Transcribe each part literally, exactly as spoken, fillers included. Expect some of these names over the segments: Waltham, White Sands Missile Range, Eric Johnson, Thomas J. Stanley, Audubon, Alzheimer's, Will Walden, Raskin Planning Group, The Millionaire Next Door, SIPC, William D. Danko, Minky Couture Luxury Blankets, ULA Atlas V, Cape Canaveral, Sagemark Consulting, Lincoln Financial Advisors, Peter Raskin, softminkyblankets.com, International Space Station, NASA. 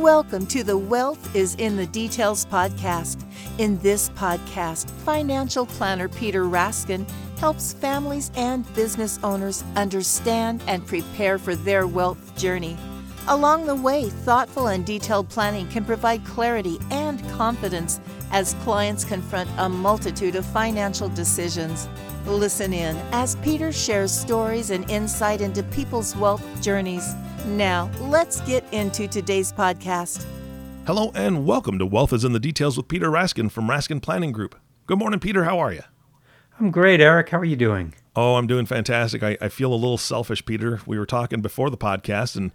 Welcome to the Wealth is in the Details podcast. In this podcast, financial planner Peter Raskin helps families and business owners understand and prepare for their wealth journey. Along the way, thoughtful and detailed planning can provide clarity and confidence as clients confront a multitude of financial decisions. Listen in as Peter shares stories and insight into people's wealth journeys. Now, let's get into today's podcast. Hello and welcome to Wealth is in the Details with Peter Raskin from Raskin Planning Group. Good morning, Peter. How are you? I'm great, Eric. How are you doing? Oh, I'm doing fantastic. I, I feel a little selfish, Peter. We were talking before the podcast, and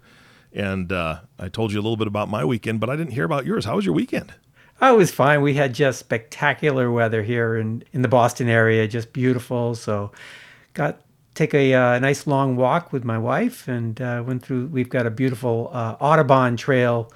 and uh, I told you a little bit about my weekend, but I didn't hear about yours. How was your weekend? Oh, it was fine. We had just spectacular weather here in, in the Boston area, just beautiful. So got take a uh, nice long walk with my wife and uh, went through, we've got a beautiful uh, Audubon trail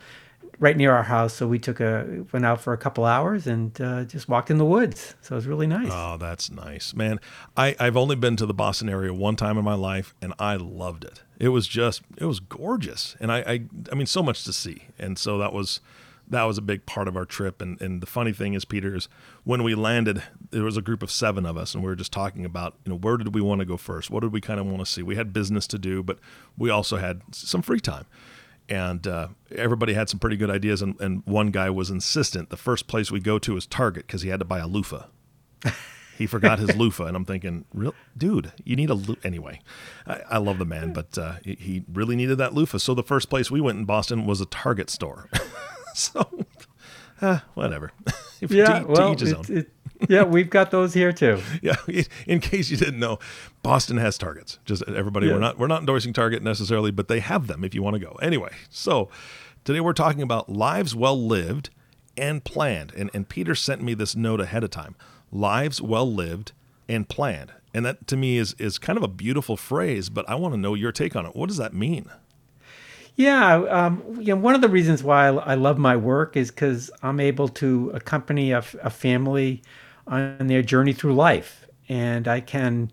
right near our house. So we took a, went out for a couple hours and uh, just walked in the woods. So it was really nice. Oh, that's nice, man. I, I've only been to the Boston area one time in my life and I loved it. It was just, it was gorgeous. And I, I, I mean, so much to see. And so that was, that was a big part of our trip. And, and the funny thing is, Peter, is when we landed, there was a group of seven of us, and we were just talking about, you know, where did we want to go first? What did we kind of want to see? We had business to do, but we also had some free time. And uh, everybody had some pretty good ideas, and, and one guy was insistent. The first place we go to is Target because he had to buy a loofah. He forgot his loofah, and I'm thinking, real dude, you need a loofah. Anyway, I, I love the man, but uh, he, he really needed that loofah. So the first place we went in Boston was a Target store. So, uh, whatever. If yeah, to, well, to each his own. It, it, yeah, we've got those here too. Yeah, in case you didn't know, Boston has Targets. Just everybody, yeah. we're not we're not endorsing Target necessarily, but they have them if you want to go. Anyway, so today we're talking about lives well lived and planned. And and Peter sent me this note ahead of time: lives well lived and planned. And that to me is is kind of a beautiful phrase. But I want to know your take on it. What does that mean? Yeah, um, you know, one of the reasons why I love my work is because I'm able to accompany a, a family on their journey through life, and I can,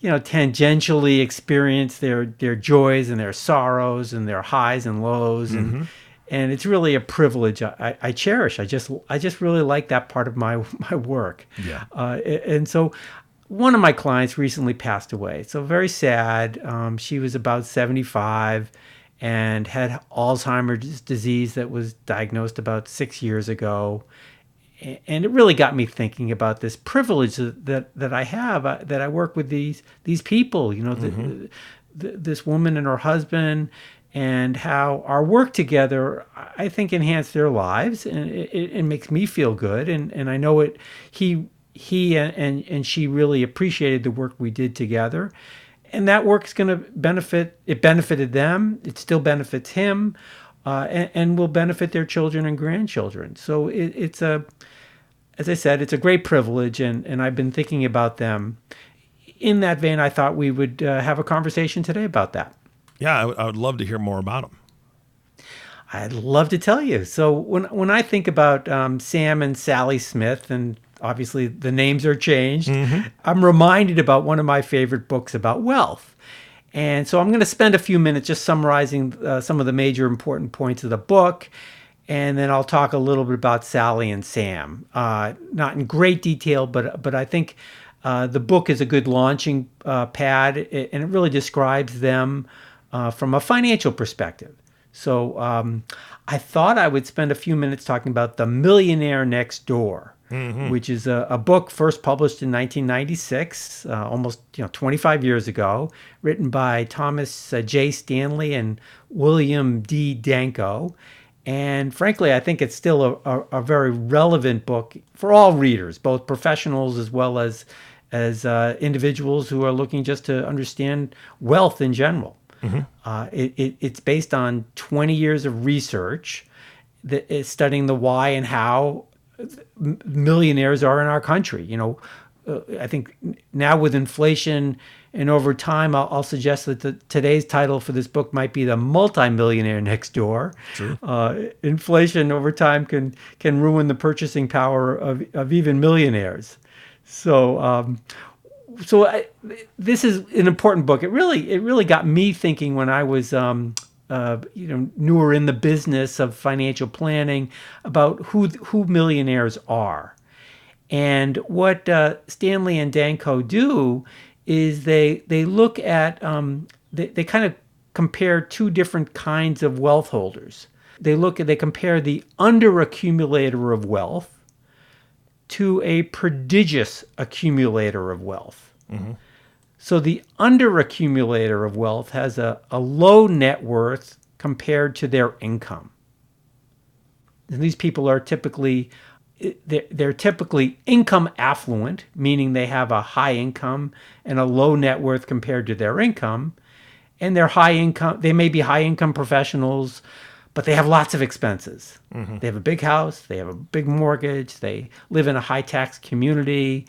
you know, tangentially experience their their joys and their sorrows and their highs and lows, and mm-hmm. and it's really a privilege I, I cherish. I just I just really like that part of my my work. Yeah, uh, and so. One of my clients recently passed away, so very sad. Um, she was about seventy-five and had Alzheimer's disease that was diagnosed about six years ago. And it really got me thinking about this privilege that that I have, uh, that I work with these these people, you know, mm-hmm. the, the, this woman and her husband, and how our work together, I think, enhanced their lives. And it, it, it makes me feel good. And, and I know it, he... He and, and, and she really appreciated the work we did together. And that work's going to benefit, it benefited them, it still benefits him, uh, and, and will benefit their children and grandchildren. So it, it's a, as I said, it's a great privilege, and, and I've been thinking about them. In that vein, I thought we would uh, have a conversation today about that. Yeah, I, w- I would love to hear more about them. I'd love to tell you. So when, when I think about um, Sam and Sally Smith, and obviously the names are changed, mm-hmm. I'm reminded about one of my favorite books about wealth. And so I'm going to spend a few minutes just summarizing uh, some of the major important points of the book. And then I'll talk a little bit about Sally and Sam, uh, not in great detail, but, but I think uh, the book is a good launching uh, pad, and it really describes them uh, from a financial perspective. So um, I thought I would spend a few minutes talking about The Millionaire Next Door, mm-hmm. which is a, a book first published in nineteen ninety-six, uh, almost you know twenty-five years ago, written by Thomas uh, J. Stanley and William D. Danko. And frankly, I think it's still a, a, a very relevant book for all readers, both professionals as well as, as uh, individuals who are looking just to understand wealth in general. Mm-hmm. Uh, it, it, it's based on twenty years of research that is studying the why and how millionaires are in our country. You know, uh, I think now with inflation and over time, I'll, I'll suggest that the, today's title for this book might be The Multimillionaire Next Door. True. Uh, inflation over time can can ruin the purchasing power of, of even millionaires. So. Um, So I, this is an important book. It really, it really got me thinking when I was um, uh, you know, newer in the business of financial planning about who who millionaires are. And what uh, Stanley and Danko do is they they look at um, they, they kind of compare two different kinds of wealth holders. They look at they compare the underaccumulator of wealth to a prodigious accumulator of wealth. Mm-hmm. So the underaccumulator of wealth has a, a low net worth compared to their income. And these people are typically they're, they're typically income affluent, meaning they have a high income and a low net worth compared to their income. And they're high income, they may be high income professionals, but they have lots of expenses. Mm-hmm. They have a big house, they have a big mortgage, they live in a high tax community.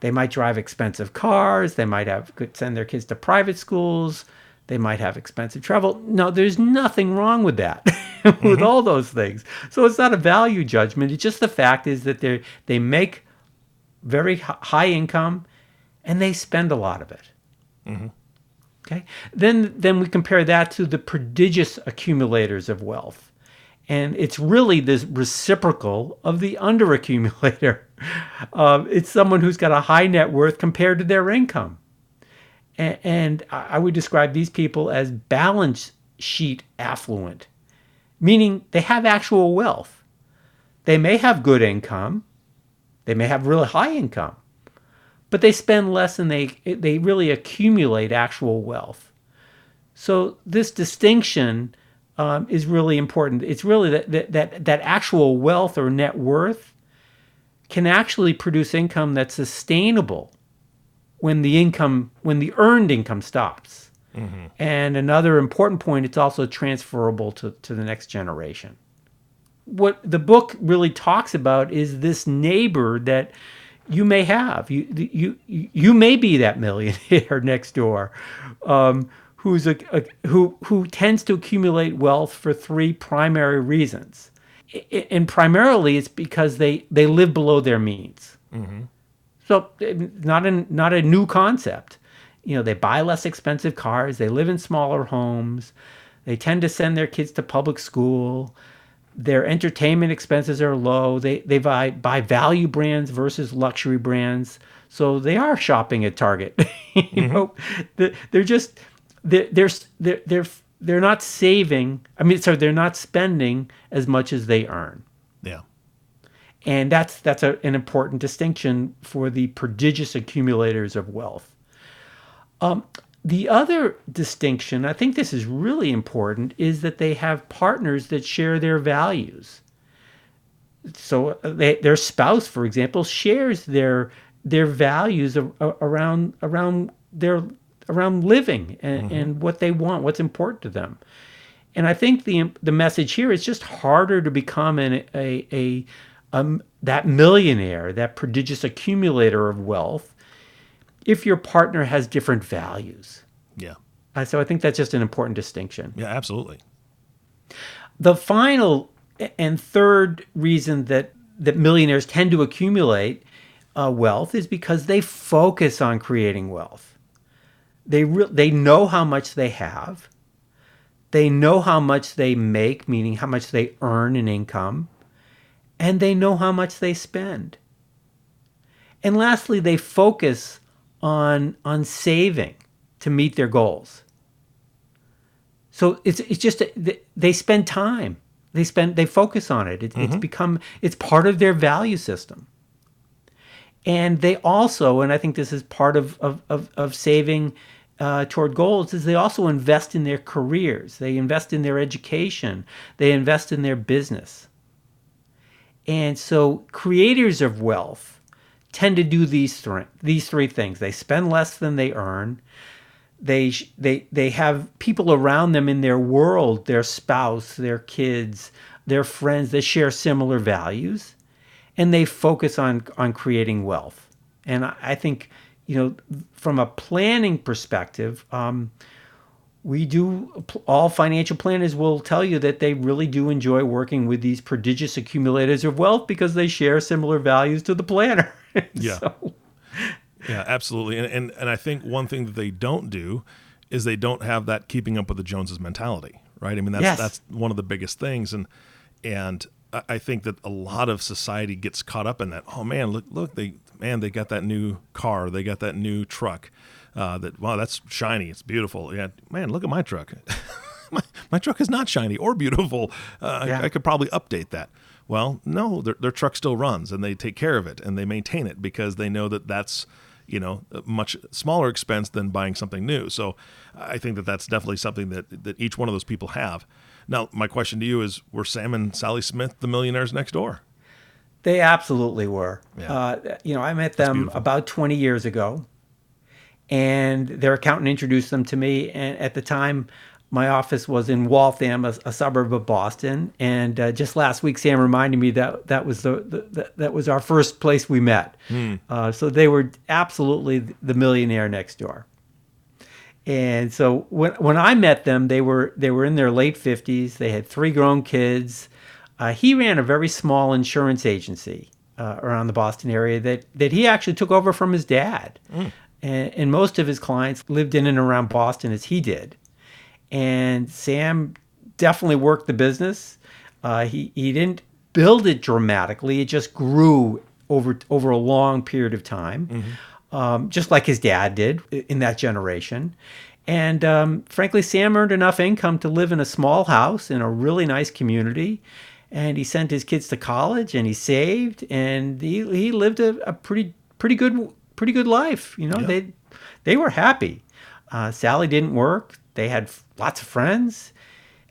They might drive expensive cars. They might have could send their kids to private schools. They might have expensive travel. No, there's nothing wrong with that, with mm-hmm. all those things. So it's not a value judgment. It's just the fact is that they they make very high income, and they spend a lot of it. Mm-hmm. Okay. Then then we compare that to the prodigious accumulators of wealth, and it's really this reciprocal of the underaccumulator. Uh, it's someone who's got a high net worth compared to their income. A- and I would describe these people as balance sheet affluent, meaning they have actual wealth. They may have good income. They may have really high income, but they spend less and they, they really accumulate actual wealth. So this distinction um, is really important. It's really that, that, that, that actual wealth or net worth can actually produce income that's sustainable when the income, when the earned income stops. Mm-hmm. And another important point, it's also transferable to, to the next generation. What the book really talks about is this neighbor that you may have. You you you may be that millionaire next door, um, who's a, a who who tends to accumulate wealth for three primary reasons. And primarily, it's because they, they live below their means. Mm-hmm. So not a, not a new concept. You know, they buy less expensive cars. They live in smaller homes. They tend to send their kids to public school. Their entertainment expenses are low. They they buy, buy value brands versus luxury brands. So they are shopping at Target. you mm-hmm. know, they're, they're just they're they're they're. they're They're not saving, I mean, so they're not spending as much as they earn. Yeah. And that's that's a, an important distinction for the prodigious accumulators of wealth. Um, the other distinction, I think this is really important, is that they have partners that share their values. So they, their spouse, for example, shares their their values of, around around their around living and, mm-hmm. and what they want, what's important to them. And I think the the message here is just harder to become an, a, a, a that millionaire, that prodigious accumulator of wealth, if your partner has different values. Yeah. Uh, so I think that's just an important distinction. Yeah, absolutely. The final and third reason that, that millionaires tend to accumulate uh, wealth is because they focus on creating wealth. They re- they know how much they have. They know how much they make, meaning how much they earn in income. And they know how much they spend. And lastly, they focus on, on saving to meet their goals. So it's it's just, a, they spend time. They spend, they focus on it. It mm-hmm. It's become, it's part of their value system. And they also, and I think this is part of, of, of, of saving Uh, toward goals, is they also invest in their careers. They invest in their education. They invest in their business. And so creators of wealth tend to do these three, these three things. They spend less than they earn. They, they, they have people around them in their world, their spouse, their kids, their friends that share similar values. And they focus on, on creating wealth. And I, I think, you know, from a planning perspective, um, we do, all financial planners will tell you that they really do enjoy working with these prodigious accumulators of wealth because they share similar values to the planner. Yeah. So. Yeah, absolutely. And, and and I think one thing that they don't do is they don't have that keeping up with the Joneses mentality, right? I mean, that's yes. that's one of the biggest things. And and I think that a lot of society gets caught up in that. Oh man, look, look, they man, they got that new car, they got that new truck. Uh, that wow, that's shiny, it's beautiful. Yeah, man, look at my truck. my, my truck is not shiny or beautiful. Uh, yeah. I, I could probably update that. Well, no, their, their truck still runs, and they take care of it, and they maintain it because they know that that's, you know, a much smaller expense than buying something new. So I think that that's definitely something that, that each one of those people have. Now, my question to you is, were Sam and Sally Smith the millionaires next door? They absolutely were. Yeah. Uh, you know, I met that's them beautiful. about twenty years ago, and their accountant introduced them to me. And at the time, my office was in Waltham, a, a suburb of Boston, and uh, just last week, Sam reminded me that that was the, the, the that was our first place we met. Mm. Uh, so they were absolutely the millionaire next door. And so when when I met them, they were they were in their late fifties. They had three grown kids. Uh, he ran a very small insurance agency uh, around the Boston area that that he actually took over from his dad, mm. and, and most of his clients lived in and around Boston as he did. And Sam definitely worked the business. Uh, he he didn't build it dramatically; it just grew over over a long period of time, mm-hmm. um, just like his dad did in that generation. And um, frankly, Sam earned enough income to live in a small house in a really nice community. And he sent his kids to college, and he saved, and he he lived a, a pretty pretty good pretty good life. You know, yeah. they they were happy. Uh, Sally didn't work. They had lots of friends.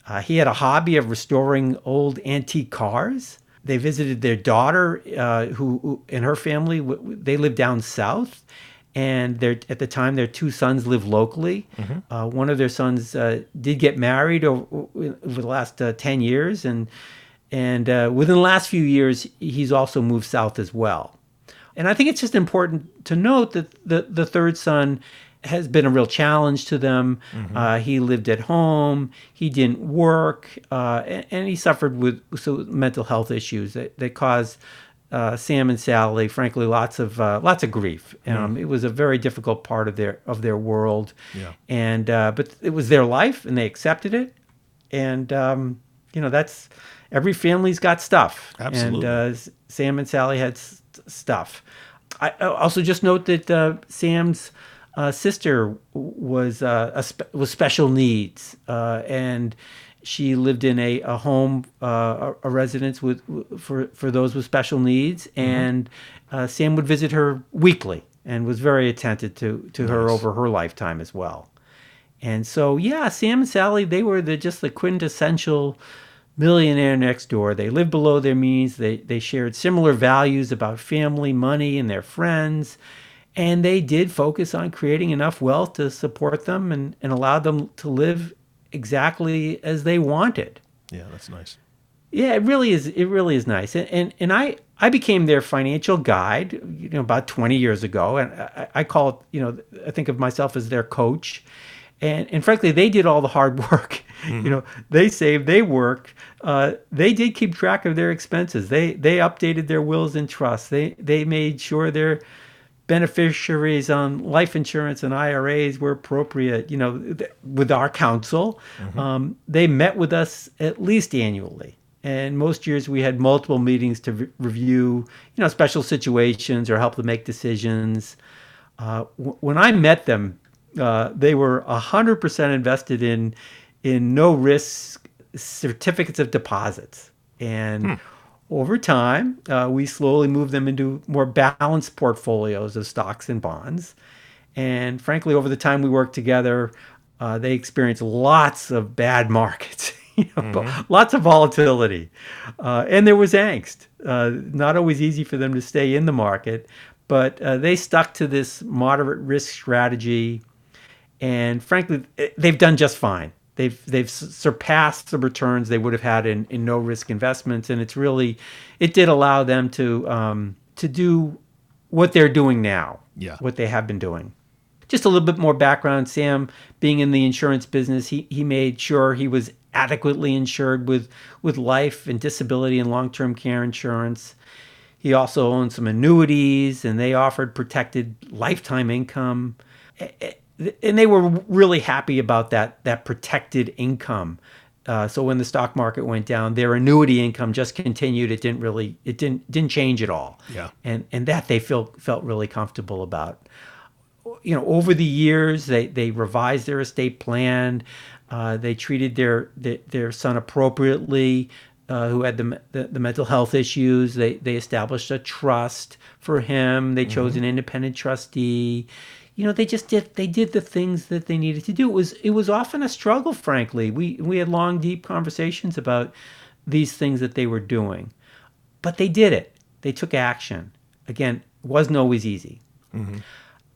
Uh, he had a hobby of restoring old antique cars. They visited their daughter, uh, who, who and her family. W- w- they lived down south, and their at the time their two sons lived locally. Mm-hmm. Uh, one of their sons uh, did get married over, over the last uh, ten years, and and uh, within the last few years, he's also moved south as well. And I think it's just important to note that the the third son has been a real challenge to them. Mm-hmm. Uh, he lived at home. He didn't work, uh, and, and he suffered with so mental health issues that, that caused uh, Sam and Sally, frankly, lots of uh, lots of grief. Mm-hmm. Um, it was a very difficult part of their of their world, yeah. and uh, but it was their life, and they accepted it. And um, you know, that's every family's got stuff. Absolutely. And uh, Sam and Sally had st- stuff. I, I also just note that uh, Sam's Uh, sister was uh, a spe- was special needs, uh, and she lived in a a home, uh, a, a residence with for for those with special needs. Mm-hmm. And uh, Sam would visit her weekly, and was very attentive to to nice. her over her lifetime as well. And so, yeah, Sam and Sally, they were the just the quintessential millionaire next door. They lived below their means. They they shared similar values about family, money, and their friends. And they did focus on creating enough wealth to support them and, and allow them to live exactly as they wanted. Yeah, that's nice. Yeah, it really is. It really is nice. And and, and I, I became their financial guide, you know, about twenty years ago. And I, I call it, you know, I think of myself as their coach. And and frankly, they did all the hard work. Mm. You know, they saved, they worked. Uh, they did keep track of their expenses. They they updated their wills and trusts. They they made sure their beneficiaries on life insurance and I R As were appropriate, you know, th- with our counsel. Mm-hmm. Um, they met with us at least annually. And most years we had multiple meetings to re- review, you know, special situations or help them make decisions. Uh, w- when I met them, uh, they were one hundred percent invested in, in no risk certificates of deposits. And hmm. over time, uh, we slowly moved them into more balanced portfolios of stocks and bonds. And frankly, over the time we worked together, uh, they experienced lots of bad markets, you know, mm-hmm. lots of volatility. Uh, and there was angst. Uh, not always easy for them to stay in the market, but uh, they stuck to this moderate risk strategy. And frankly, they've done just fine. They've they've surpassed the returns they would have had in, in no risk investments, and it's really, it did allow them to um, to do what they're doing now, yeah. what they have been doing. Just a little bit more background. Sam, being in the insurance business, he he made sure he was adequately insured with with life and disability and long term care insurance. He also owned some annuities, and they offered protected lifetime income. It, And they were really happy about that that protected income Uh, so when the stock market went down, their annuity income just continued. It didn't really, it didn't didn't change at all. Yeah. And and that they felt felt really comfortable about. You know, over the years, they they revised their estate plan. Uh, they treated their, their their son appropriately, uh, who had the, the the mental health issues. They they established a trust for him. They chose mm-hmm. an independent trustee. You know, they just did. They did the things that they needed to do. It was it was often a struggle, frankly. We we had long, deep conversations about these things that they were doing, but they did it. They took action. Again, it wasn't always easy. Mm-hmm.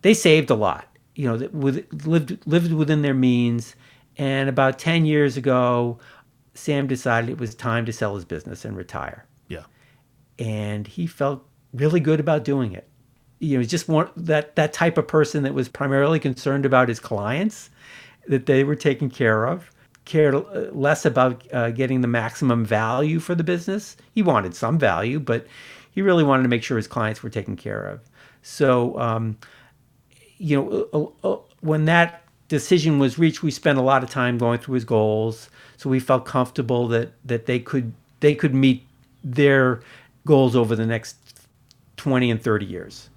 They saved a lot. You know, with, lived lived within their means. And about ten years ago, Sam decided it was time to sell his business and retire. Yeah, and he felt really good about doing it. You know, just one, that that type of person that was primarily concerned about his clients, that they were taken care of, cared less about uh, getting the maximum value for the business. He wanted some value, but he really wanted to make sure his clients were taken care of. So, um, you know, uh, uh, when that decision was reached, we spent a lot of time going through his goals. So we felt comfortable that that they could they could meet their goals over the next twenty and thirty years.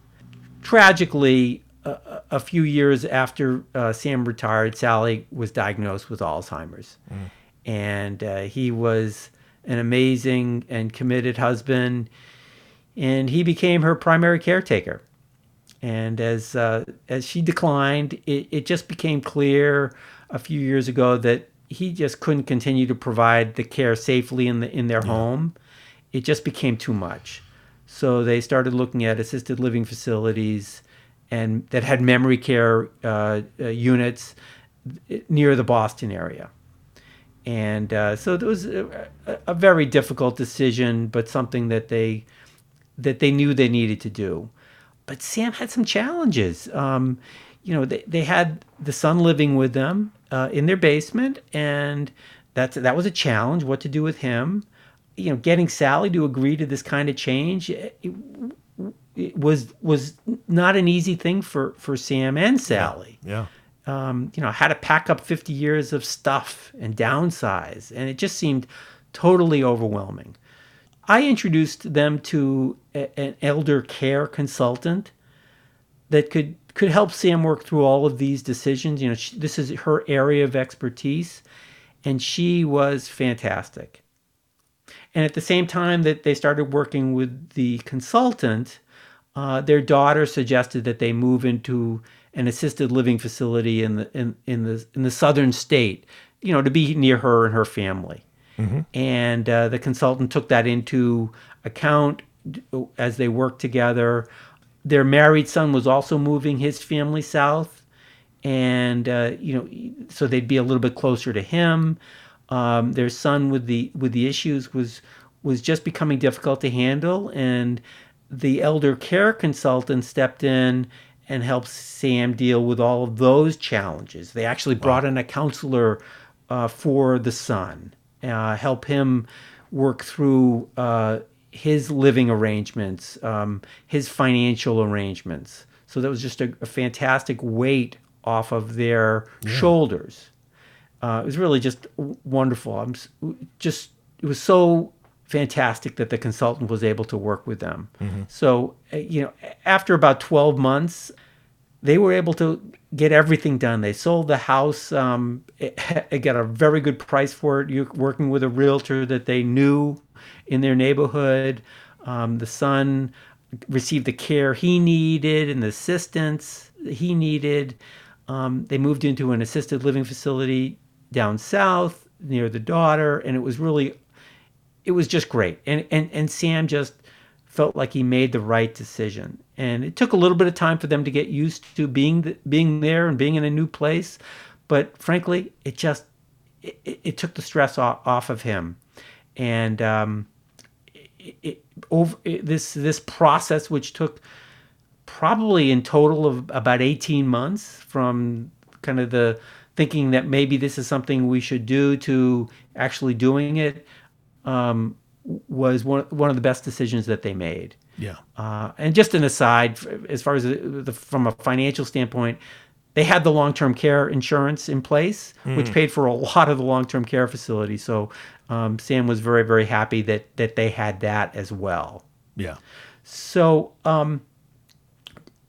Tragically, uh, a few years after uh, Sam retired, Sally was diagnosed with Alzheimer's. Mm. And uh, he was an amazing and committed husband, and he became her primary caretaker. And as uh, as she declined, it, it just became clear a few years ago that he just couldn't continue to provide the care safely in the in their yeah. home. It just became too much. So they started looking at assisted living facilities and that had memory care uh, uh, units near the Boston area. And uh, so it was a, a very difficult decision, but something that they that they knew they needed to do. But Sam had some challenges. Um, you know, they, they had the son living with them uh, in their basement, and that's that was a challenge, what to do with him. You know, getting Sally to agree to this kind of change it, it was was not an easy thing for, for Sam and Sally. Yeah. yeah. Um, you know, had to pack up fifty years of stuff and downsize, and it just seemed totally overwhelming. I introduced them to a, an elder care consultant that could could help Sam work through all of these decisions. You know, she, this is her area of expertise, and she was fantastic. And at the same time that they started working with the consultant, uh, their daughter suggested that they move into an assisted living facility in the in, in the in the southern state, you know, to be near her and her family. Mm-hmm. And uh, the consultant took that into account as they worked together. Their married son was also moving his family south, and uh, you know, so they'd be a little bit closer to him. Um, their son with the with the issues was was just becoming difficult to handle, and the elder care consultant stepped in and helped Sam deal with all of those challenges. They actually brought in a counselor uh, for the son, uh, help him work through uh, his living arrangements, um, his financial arrangements. So that was just a, a fantastic weight off of their yeah. shoulders. Uh, it was really just wonderful. I'm just it was so fantastic that the consultant was able to work with them. Mm-hmm. So you know, after about twelve months, they were able to get everything done. They sold the house. Um, it, it got a very good price for it. You're working with a realtor that they knew in their neighborhood. Um, the son received the care he needed and the assistance he needed. Um, they moved into an assisted living facility down south near the daughter, and it was really it was just great, and and and Sam just felt like he made the right decision. And it took a little bit of time for them to get used to being the, being there and being in a new place, but frankly it just it, it took the stress off, off of him. And um it, it, over it, this this process, which took probably in total of about eighteen months, from kind of the thinking that maybe this is something we should do to actually doing it, um, was one one of the best decisions that they made. Yeah. Uh, and just an aside, as far as the, the, from a financial standpoint, They had the long-term care insurance in place, mm. which paid for a lot of the long-term care facility. So um, Sam was very, very happy that that they had that as well. Yeah. So, um,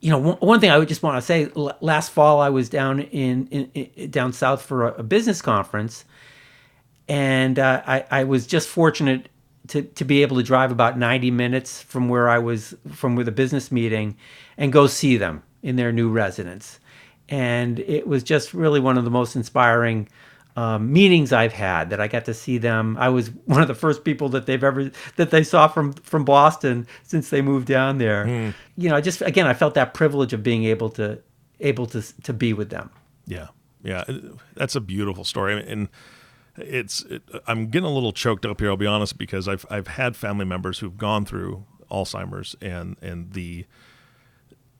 you know, one, one thing I would just want to say, l- last fall I was down in, in, in down south for a, a business conference, and uh, I, I was just fortunate to, to be able to drive about ninety minutes from where I was, from where the business meeting, and go see them in their new residence. And it was just really one of the most inspiring um, meetings I've had, that I got to see them. I was one of the first people that they've ever, that they saw from, from Boston since they moved down there. Mm. You know, I just, again, I felt that privilege of being able to, able to, to be with them. Yeah. Yeah. That's a beautiful story. And it's, it, I'm getting a little choked up here, I'll be honest, because I've, I've had family members who've gone through Alzheimer's, and, and the,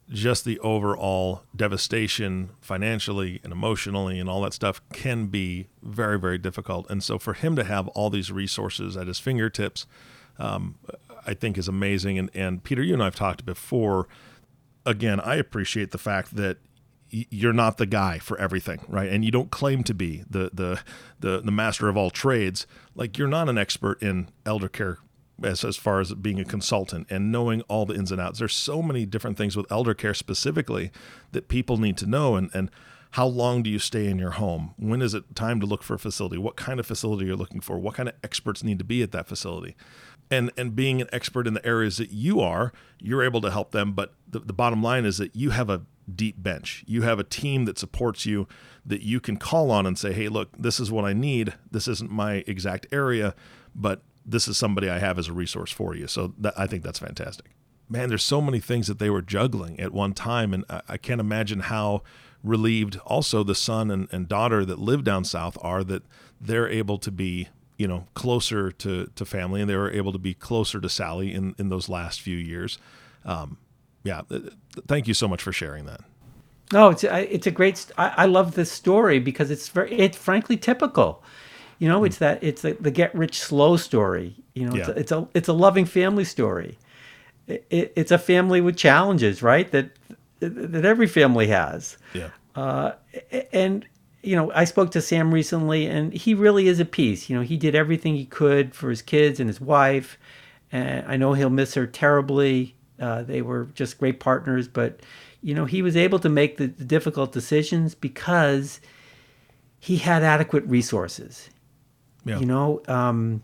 just the overall devastation financially and emotionally and all that stuff can be very, very difficult. And so for him to have all these resources at his fingertips, um, I think is amazing. And, and Peter, you and I have talked before. Again, I appreciate the fact that y- you're not the guy for everything, right? And you don't claim to be the, the, the, the master of all trades. Like, you're not an expert in elder care As, as far as being a consultant and knowing all the ins and outs. There's so many different things with elder care specifically that people need to know. And, and how long do you stay in your home? When is it time to look for a facility? What kind of facility you're looking for? What kind of experts need to be at that facility? And and being an expert in the areas that you are, you're able to help them. But the, the bottom line is that you have a deep bench. You have a team that supports you, that you can call on and say, hey, look, this is what I need. This isn't my exact area, but this is somebody I have as a resource for you. So that, I think that's fantastic. Man, there's so many things that they were juggling at one time. And I, I can't imagine how relieved also the son and, and daughter that live down south are, that they're able to be, you know, closer to, to family, and they were able to be closer to Sally in, in those last few years. Um, yeah. Thank you so much for sharing that. No, it's a, it's a great, I, I love this story because it's very, it's frankly typical. You know, it's that it's the, the get rich slow story. You know, yeah. it's, a, it's a it's a loving family story. It, it, it's a family with challenges, right? That that every family has. Yeah. Uh, and you know, I spoke to Sam recently, and he really is a piece. You know, he did everything he could for his kids and his wife, and I know he'll miss her terribly. Uh, they were just great partners, but you know, he was able to make the, the difficult decisions because he had adequate resources. Yeah. You know, um,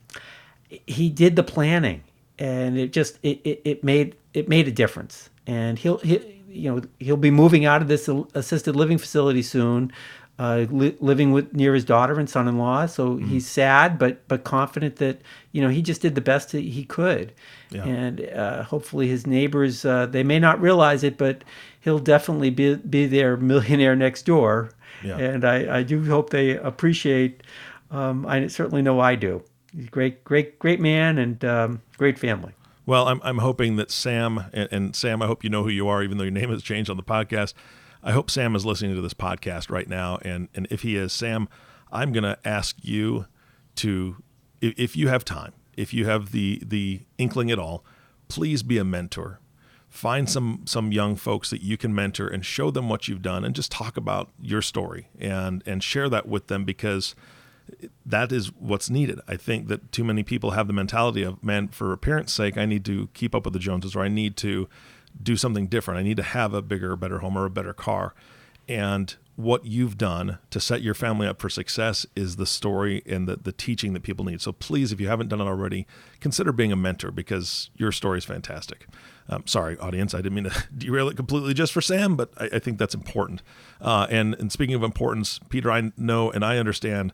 he did the planning, and it just it, it, it made it made a difference. And he'll he, you know he'll be moving out of this assisted living facility soon, uh, li- living with near his daughter and son-in-law. So mm-hmm. he's sad, but but confident that you know he just did the best he could. Yeah. And uh, hopefully his neighbors, uh, they may not realize it, but he'll definitely be be their millionaire next door. Yeah. And I, I do hope they appreciate. Um, I certainly know I do. He's a great, great, great man, and um, great family. Well, I'm I'm hoping that Sam, and, and Sam, I hope you know who you are, even though your name has changed on the podcast. I hope Sam is listening to this podcast right now. And, and if he is, Sam, I'm going to ask you to, if, if you have time, if you have the, the inkling at all, please be a mentor. Find some some young folks that you can mentor and show them what you've done, and just talk about your story and and share that with them, because that is what's needed. I think that too many people have the mentality of, man, for appearance sake, I need to keep up with the Joneses, or I need to do something different. I need to have a bigger, better home or a better car. And what you've done to set your family up for success is the story and the, the teaching that people need. So please, if you haven't done it already, consider being a mentor, because your story is fantastic. Um, sorry, audience, I didn't mean to derail it completely just for Sam, but I, I think that's important. Uh, and, and speaking of importance, Peter, I know and I understand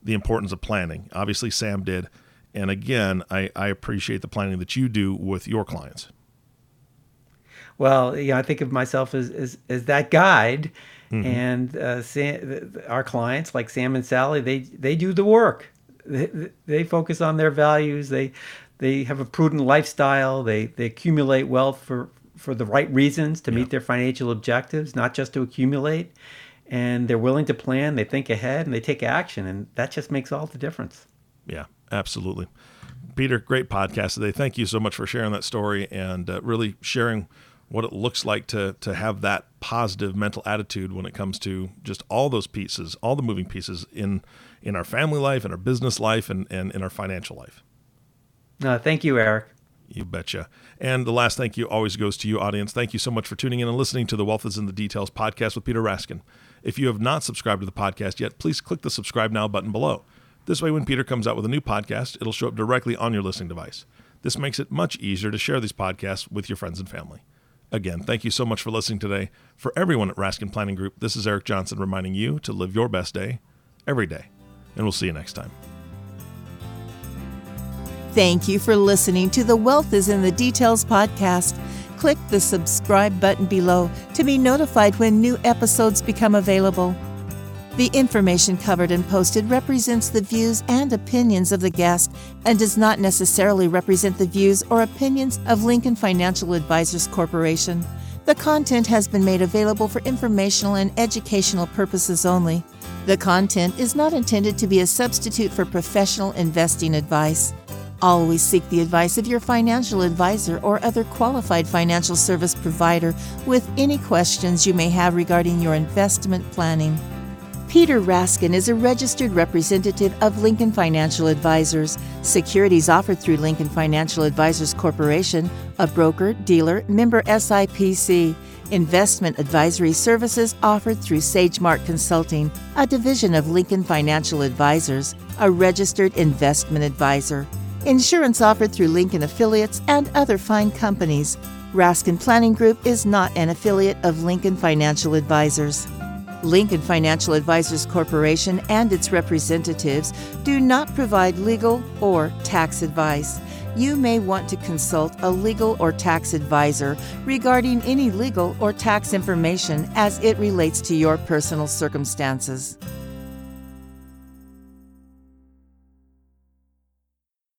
the importance of planning. Obviously, Sam did. And again, I, I appreciate the planning that you do with your clients. Well, yeah, you know, I think of myself as as, as that guide. Mm-hmm. And uh, Sam, our clients, like Sam and Sally, they, they do the work. They, they focus on their values. They they have a prudent lifestyle. They they accumulate wealth for, for the right reasons, to yeah. meet their financial objectives, not just to accumulate. And they're willing to plan, they think ahead, and they take action. And that just makes all the difference. Yeah, absolutely. Peter, great podcast today. Thank you so much for sharing that story, and uh, really sharing what it looks like to to have that positive mental attitude when it comes to just all those pieces, all the moving pieces in in our family life, in our business life, and, and in our financial life. No, thank you, Eric. You betcha. And the last thank you always goes to you, audience. Thank you so much for tuning in and listening to the Wealth is in the Details podcast with Peter Raskin. If you have not subscribed to the podcast yet, please click the subscribe now button below. This way, when Peter comes out with a new podcast, it'll show up directly on your listening device. This makes it much easier to share these podcasts with your friends and family. Again, thank you so much for listening today. For everyone at Raskin Planning Group, this is Eric Johnson reminding you to live your best day every day. And we'll see you next time. Thank you for listening to the Wealth is in the Details podcast. Click the subscribe button below to be notified when new episodes become available. The information covered and posted represents the views and opinions of the guest and does not necessarily represent the views or opinions of Lincoln Financial Advisors Corporation. The content has been made available for informational and educational purposes only. The content is not intended to be a substitute for professional investing advice. Always seek the advice of your financial advisor or other qualified financial service provider with any questions you may have regarding your investment planning. Peter Raskin is a registered representative of Lincoln Financial Advisors. Securities offered through Lincoln Financial Advisors Corporation, a broker, dealer, member S I P C. Investment advisory services offered through Sagemark Consulting, a division of Lincoln Financial Advisors, a registered investment advisor. Insurance offered through Lincoln affiliates and other fine companies. Raskin Planning Group is not an affiliate of Lincoln Financial Advisors. Lincoln Financial Advisors Corporation and its representatives do not provide legal or tax advice. You may want to consult a legal or tax advisor regarding any legal or tax information as it relates to your personal circumstances.